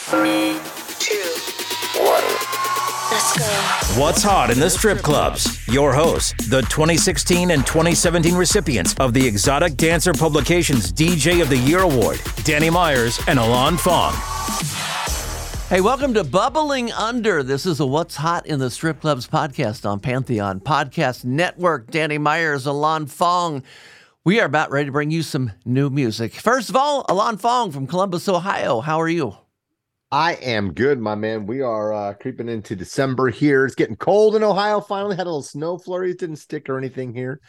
3, 2, 1. Let's go. What's hot in the strip clubs? Your hosts, the 2016 and 2017 recipients of the Exotic Dancer Publication's DJ of the Year Award, Danny Myers and Alan Fong. Hey, welcome to Bubbling Under. This is a What's Hot in the Strip Clubs podcast on Pantheon Podcast Network. Danny Myers, Alan Fong. We are about ready to bring you some new music. First of all, Alan Fong from Columbus, Ohio. How are you? I am good, my man. We are creeping into December here. It's getting cold in Ohio. Finally had a little snow flurries. Didn't stick or anything here,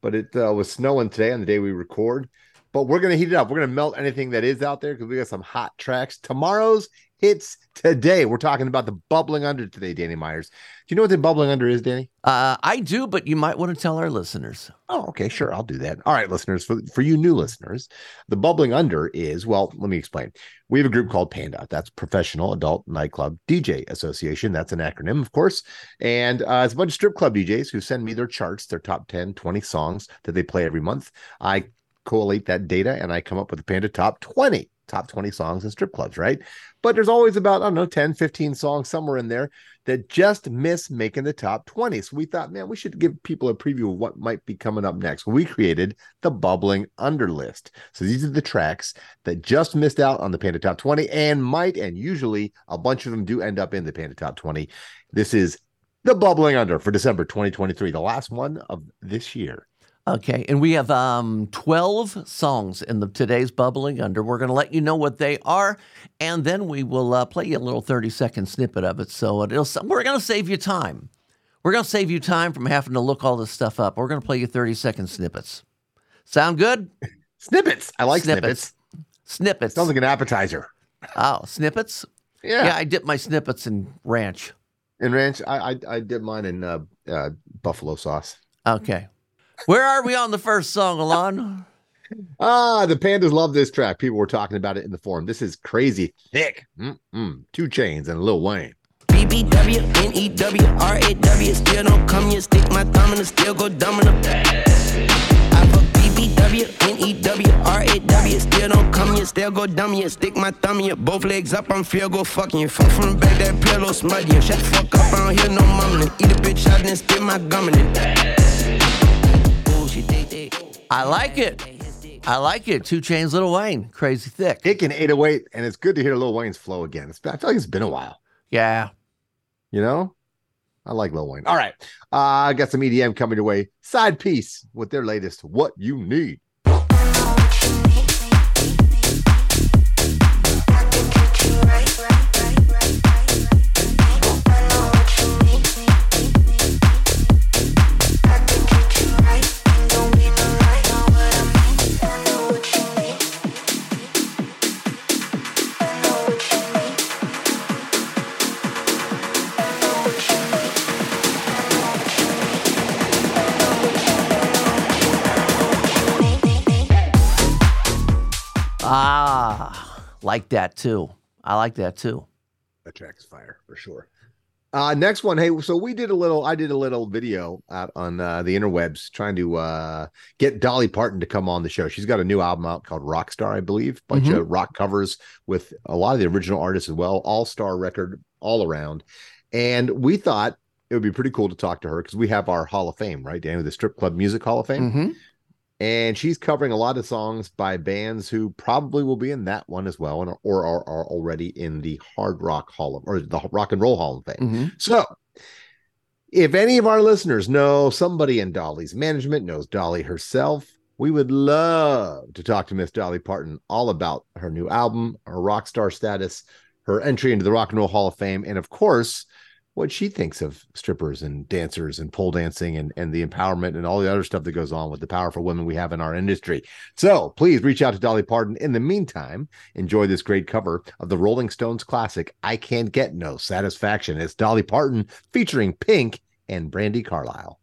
but it was snowing today on the day we record. But we're going to heat it up. We're going to melt anything that is out there because we got some hot tracks. Tomorrow's hits today. We're talking about the bubbling under today, Danny Myers. Do you know what the bubbling under is, Danny? I do, but you might want to tell our listeners. Oh, okay, sure. I'll do that. All right, listeners, for you new listeners, the bubbling under is, well, let me explain. We have a group called Panda. That's Professional Adult Nightclub DJ Association. That's an acronym, of course. And it's a bunch of strip club DJs who send me their charts, their top 10, 20 songs that they play every month. I collate that data and I come up with the Panda top 20 songs in strip clubs, right? But there's always about, I don't know, 10, 15 songs somewhere in there that just miss making the top 20. So we thought, man, we should give people a preview of what might be coming up next. We created the Bubbling Under list. So these are the tracks that just missed out on the Panda Top 20 and might, and usually a bunch of them do end up in the Panda Top 20. This is the Bubbling Under for December 2023, the last one of this year. Okay, and we have 12 songs in today's Bubbling Under. We're going to let you know what they are, and then we will play you a little 30-second snippet of it. So we're going to save you time. We're going to save you time from having to look all this stuff up. We're going to play you 30-second snippets. Sound good? Snippets. I like snippets. Snippets. Sounds like an appetizer. Oh, snippets? Yeah, I dip my snippets in ranch. In ranch? I dip mine in buffalo sauce. Okay. Where are we on the first song, Alon? The Pandas love this track. People were talking about it in the forum. This is Crazy Thick. 2 Chainz and Lil Wayne. BBWNEWRAW. Still don't come here. Stick my thumb in the still go dumb in the. I put BBWNEWRAW. Still don't come here. Still go dumb here. Stick my thumb here. Both legs up. I'm feel go fucking you. Fuck from the back that pillow smudgy. Shut the fuck up. I don't hear no mumbling. Eat a bitch out and spit my gum in it. I like it. 2 Chainz, Lil Wayne, Crazy Thick. It can 808, and it's good to hear Lil Wayne's flow again. I feel like it's been a while. Yeah. You know? I like Lil Wayne. All right. I got some EDM coming your way. SIDEPIECE with their latest What You Need. I like that too. That track is fire for sure. Next one. Hey, so I did a little video out on the interwebs trying to get Dolly Parton to come on the show. She's got a new album out called Rockstar, I believe. Bunch of rock covers with a lot of the original artists as well. All-star record all around. And we thought it would be pretty cool to talk to her because we have our Hall of Fame, right, Danny? The Strip Club Music Hall of Fame. And she's covering a lot of songs by bands who probably will be in that one as well, and or are already in the Hard Rock Hall of, or the Rock and Roll Hall of Fame. Mm-hmm. So if any of our listeners know somebody in Dolly's management, knows Dolly herself, we would love to talk to Miss Dolly Parton all about her new album, her rock star status, her entry into the Rock and Roll Hall of Fame, and of course, what she thinks of strippers and dancers and pole dancing and the empowerment and all the other stuff that goes on with the powerful women we have in our industry. So please reach out to Dolly Parton. In the meantime, enjoy this great cover of the Rolling Stones classic, I Can't Get No Satisfaction. It's Dolly Parton featuring Pink and Brandi Carlile.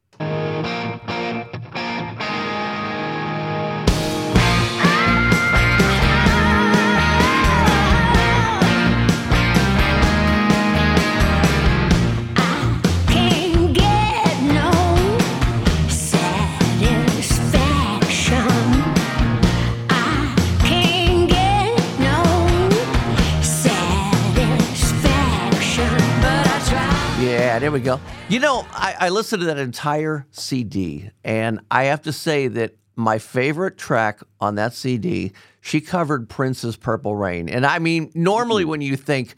Yeah, there we go. You know, I listened to that entire CD, and I have to say that my favorite track on that CD, she covered Prince's Purple Rain. And I mean, normally when you think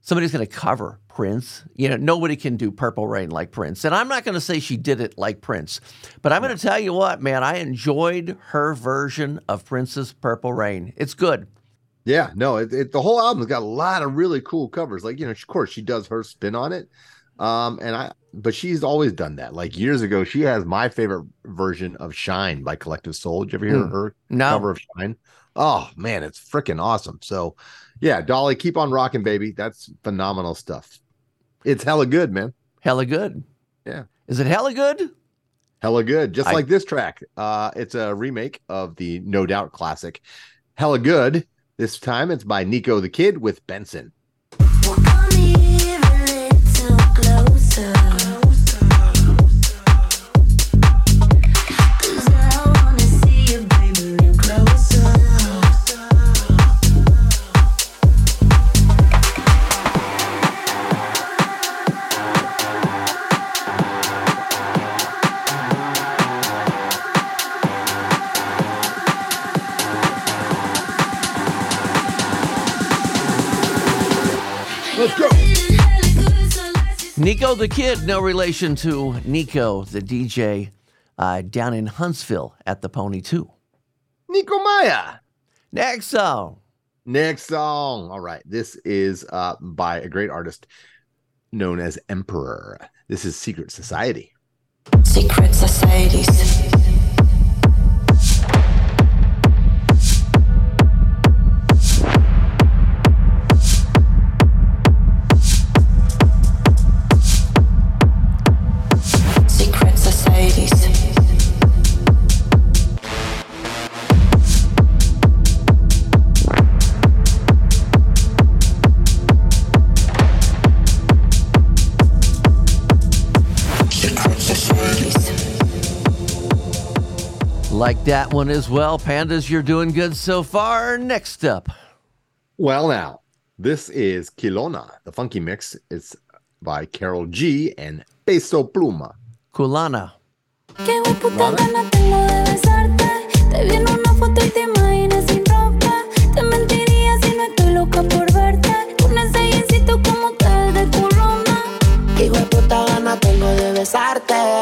somebody's going to cover Prince, you know, nobody can do Purple Rain like Prince. And I'm not going to say she did it like Prince, but I'm going to tell you what, man, I enjoyed her version of Prince's Purple Rain. It's good. Yeah, no, the whole album's got a lot of really cool covers. Like, you know, of course, she does her spin on it. But she's always done that. Like years ago, she has my favorite version of Shine by Collective Soul. Did you ever hear her cover of Shine? Oh man, it's freaking awesome. So yeah, Dolly, keep on rocking, baby. That's phenomenal stuff. It's hella good, man. Hella good. Yeah. Is it hella good? Hella good. Just like this track. It's a remake of the No Doubt classic, Hella Good. This time it's by Niko The Kid with Benson. Niko The Kid, no relation to Nico, the DJ down in Huntsville at the Pony 2. Nico Maya. Next song. All right. This is by a great artist known as Emperor. This is Secret Society. Secret Societies. Like that one as well. Pandas, you're doing good so far. Next up. Well, now, this is Qlona, the funky mix. It's by KAROL G and Peso Pluma. Qlona.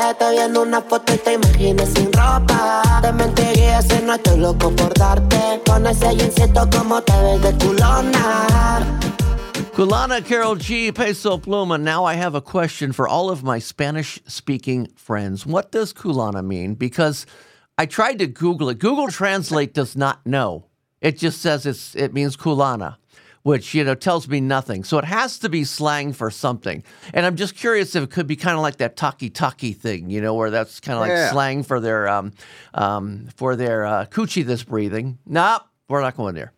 Te viendo una foto y te imaginas sin ropa. Te mentiría si no estoy loco por darte. Con ese jeansito como te ves de culona. Qlona, KAROL G, Peso Pluma. Now I have a question for all of my Spanish-speaking friends. What does Qlona mean? Because I tried to Google it. Google Translate does not know. It just says it means Qlona, which, you know, tells me nothing. So it has to be slang for something. And I'm just curious if it could be kind of like that talkie-talkie thing, you know, where that's kind of like slang for their coochie that's breathing. Nope, we're not going there.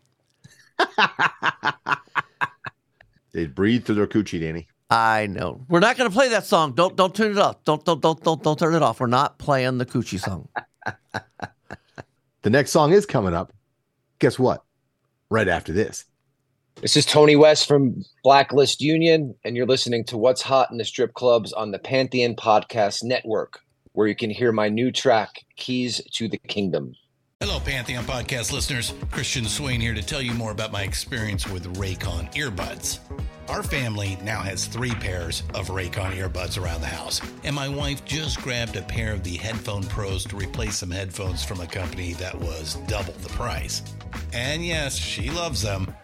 They breathe through their coochie, Danny. I know. We're not going to play that song. Don't turn it off. Don't turn it off. We're not playing the coochie song. The next song is coming up. Guess what? Right after this. This is Tony West from Blacklist Union, and you're listening to What's Hot in the Strip Clubs on the Pantheon Podcast Network. where you can hear my new track, Keys to the Kingdom. Hello, Pantheon Podcast listeners. Christian Swain here to tell you more about my experience with Raycon earbuds. Our family now has 3 pairs of Raycon earbuds around the house, and my wife just grabbed a pair of the Headphone Pros to replace some headphones from a company that was double the price. And yes, she loves them.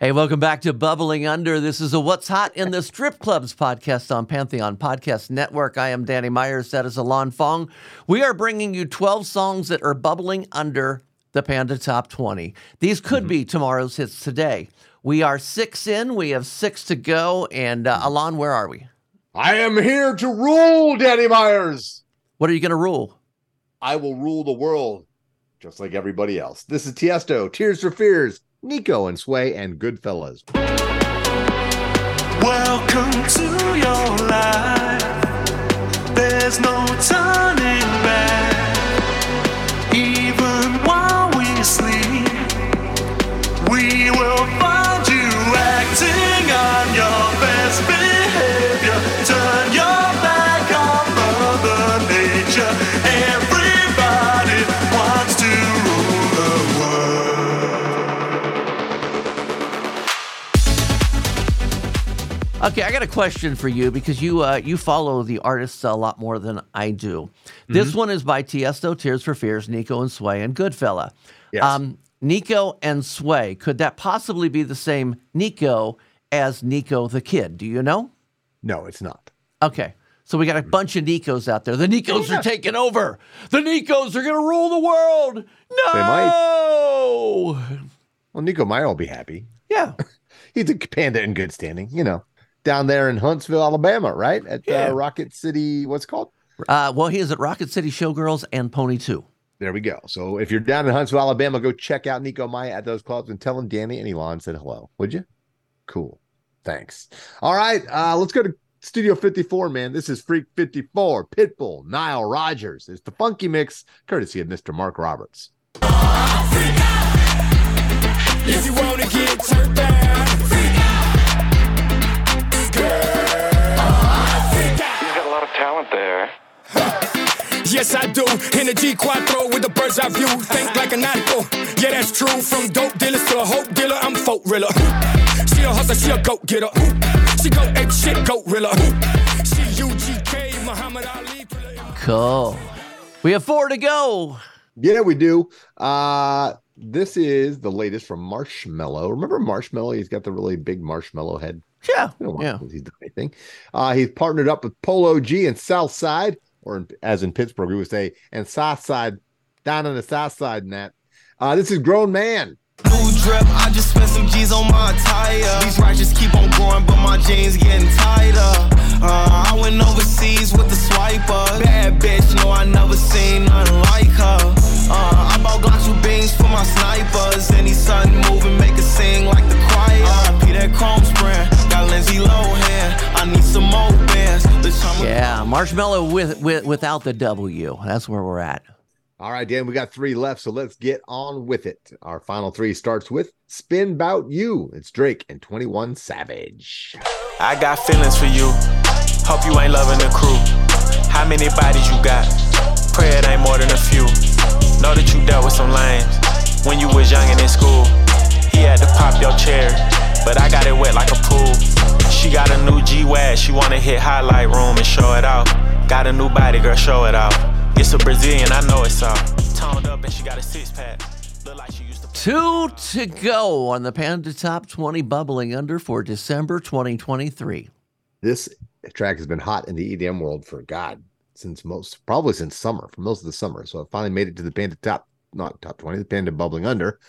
Hey, welcome back to Bubbling Under. This is a What's Hot in the Strip Clubs podcast on Pantheon Podcast Network. I am Danny Myers. That is Alan Fong. We are bringing you 12 songs that are bubbling under the Panda Top 20. These could be tomorrow's hits today. We are 6 in. We have 6 to go. And Alan, where are we? I am here to rule, Danny Myers. What are you going to rule? I will rule the world, just like everybody else. This is Tiesto, Tears for Fears, Nico and Swae, and Goodfellas. Welcome to your life. There's no turning back. Even while we sleep, we will find you acting on your best behavior. Turn your back on Mother Nature. Everybody wants to rule the world. Okay, I got a question for you because you follow the artists a lot more than I do. This one is by Tiesto, Tears for Fears, Nico and Swae, and Goodfella. Yes. Nico and Swae, could that possibly be the same Nico as Niko the Kid? Do you know? No, it's not. Okay, so we got a bunch of Nikos out there. The Nikos are taking over. The Nikos are going to rule the world. No! They might. Well, Nico Maya will be happy. Yeah. He's a panda in good standing, you know. Down there in Huntsville, Alabama, right? At Rocket City, what's it called? Well, he is at Rocket City Showgirls and Pony 2. There we go. So if you're down in Huntsville, Alabama, go check out Nico Maya at those clubs and tell him Danny and Elon said hello, would you? Cool. Thanks. All right. Let's go to Studio 54, man. This is Freak 54, Pitbull, Nile Rodgers. It's the funky mix, courtesy of Mr. Mark Roberts. Oh, freak out. If you want to get turned down, freak out. Talent there. Yes, I do. In the G4 with the bird's eye view. Think like a narco. Yeah, that's true. From dope dealers to a hope dealer, I'm folk riller. She a hustler, she a goat getter. She go ape shit, goat riller. She UGK, Muhammad Ali. Cool. We have 4 to go. Yeah, we do. This is the latest from Marshmello. Remember Marshmello? He's got the really big marshmallow head. Yeah. Yeah. He's done anything. He's partnered up with KAROL G and Southside, or as in Pittsburgh, we would say, and Southside, down on the Southside, Matt. This is Grown Man. New drip, I just spent some G's on my attire. These righteous keep on growing, but my jeans getting tighter. I went overseas with the swiper. Bad bitch, no, I never seen nothing like her. I bought Glocko beans for my snipers. Any sudden move and make it sing like the choir. R.I.P. that Chrome Sprint, got Lindsay Lohan. I need some more bands. Yeah, Marshmello without the W. That's where we're at. All right, Dan, we got three left, so let's get on with it. Our final three starts with Spin Bout You. It's Drake and 21 Savage. I got feelings for you. Hope you ain't loving the crew. How many bodies you got? Pray it ain't more than a few. Know that you dealt with some lames when you was young and in school. He had to pop your cherry, but I got it wet like a pool. She got a new G-Wag, she wanna hit highlight room and show it off. Got a new body, girl, show it off. It's a Brazilian, I know it's all. Toned up and she got a six-pack. Look like she used to... 2 to go on the Panda Top 20 Bubbling Under for December 2023. This track has been hot in the EDM world for, God, since most of the summer. So it finally made it to the Panda Top, not Top 20, the Panda Bubbling Under.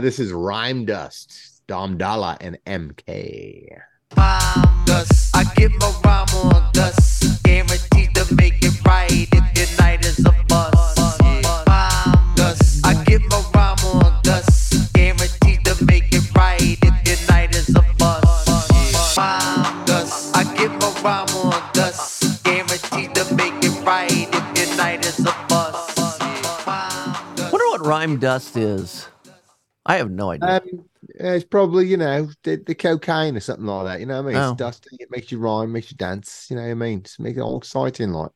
This is Rhyme Dust, Dom Dalla, and MK. Rhyme Dust, I give my rhyme on dust, guaranteed to make it right. Rhyme dust is? I have no idea. It's probably, the cocaine or something like that. You know what I mean? Oh. It's dusty. It makes you rhyme, makes you dance. You know what I mean? Just make it all exciting, like,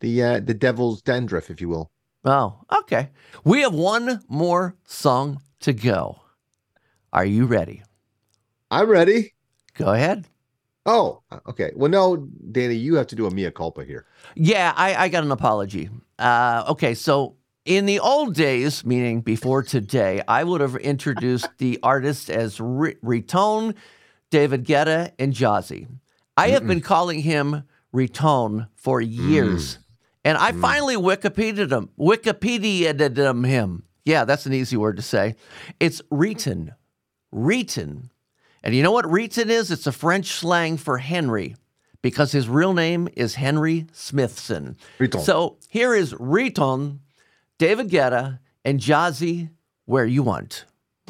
the devil's dandruff, if you will. Oh, okay. We have one more song to go. Are you ready? I'm ready. Go ahead. Oh, okay. Well, no, Danny, you have to do a mea culpa here. Yeah, I got an apology. Okay, so... in the old days, meaning before today, I would have introduced the artist as Riton, David Guetta, and Jozzy. I have been calling him Riton for years, and I finally Wikipedia'd him. Yeah, that's an easy word to say. It's Riton. Riton. And you know what Riton is? It's a French slang for Henry, because his real name is Henry Smithson. Riton. So here is Riton, David Guetta, and Jozzy, Where You Want.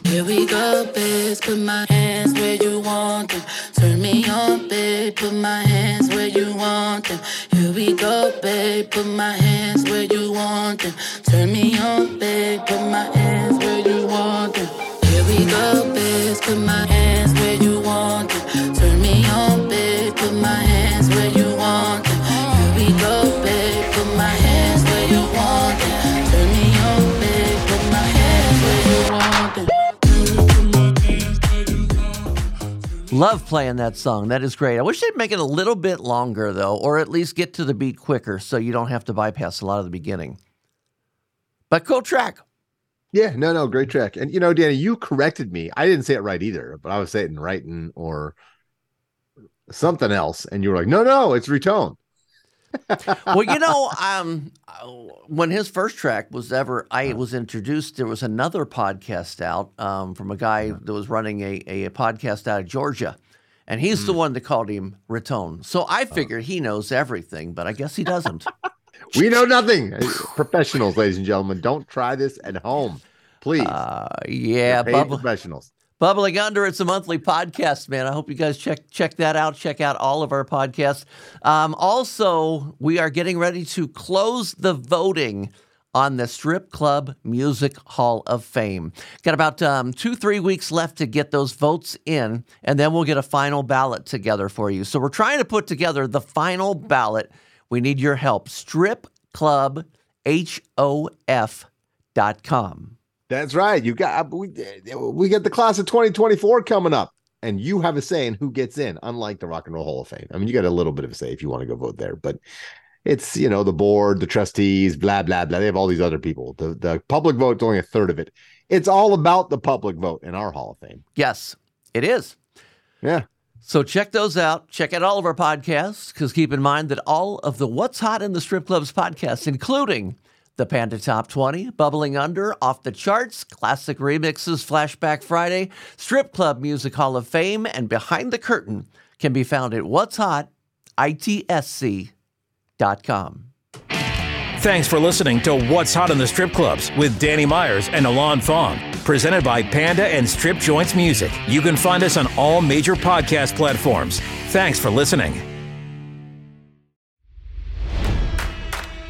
Here we go, bitch, put my hands where you want them. Turn me on, babe, put my hands where you want them. Here we go, babe, put my hands where you want them. Turn me on, babe, put my hands where you want them. Here we go, bitch, put my hands where you want them. Turn me on, babe, put my hands where you want them. Here we go, babe, put my hands where you want them. Love playing that song. That is great. I wish they'd make it a little bit longer, though, or at least get to the beat quicker so you don't have to bypass a lot of the beginning. But cool track. Yeah, no, great track. And, Danny, you corrected me. I didn't say it right either, but I was saying Riton or something else. And you were like, no, it's Riton. Well, when his first track was was introduced, there was another podcast out from a guy that was running a podcast out of Georgia, and he's the one that called him Riton. So I figured he knows everything, but I guess he doesn't. We know nothing. Professionals, ladies and gentlemen, don't try this at home, please. Professionals. Bubbling Under, it's a monthly podcast, man. I hope you guys check that out. Check out all of our podcasts. Also, we are getting ready to close the voting on the Strip Club Music Hall of Fame. Got about 2-3 weeks left to get those votes in, and then we'll get a final ballot together for you. So we're trying to put together the final ballot. We need your help. StripClubHof.com. That's right. You got we get the class of 2024 coming up, and you have a say in who gets in, unlike the Rock and Roll Hall of Fame. I mean, you got a little bit of a say if you want to go vote there, but it's, the board, the trustees, blah, blah, blah. They have all these other people. The public vote's only a third of it. It's all about the public vote in our Hall of Fame. Yes, it is. Yeah. So check those out. Check out all of our podcasts, because keep in mind that all of the What's Hot in the Strip Clubs podcasts, including the Panda Top 20, Bubbling Under, Off the Charts, Classic Remixes, Flashback Friday, Strip Club Music Hall of Fame, and Behind the Curtain, can be found at whatshotitsc.com. Thanks for listening to What's Hot in the Strip Clubs with Danny Myers and Alan Fong, presented by Panda and Strip Joints Music. You can find us on all major podcast platforms. Thanks for listening.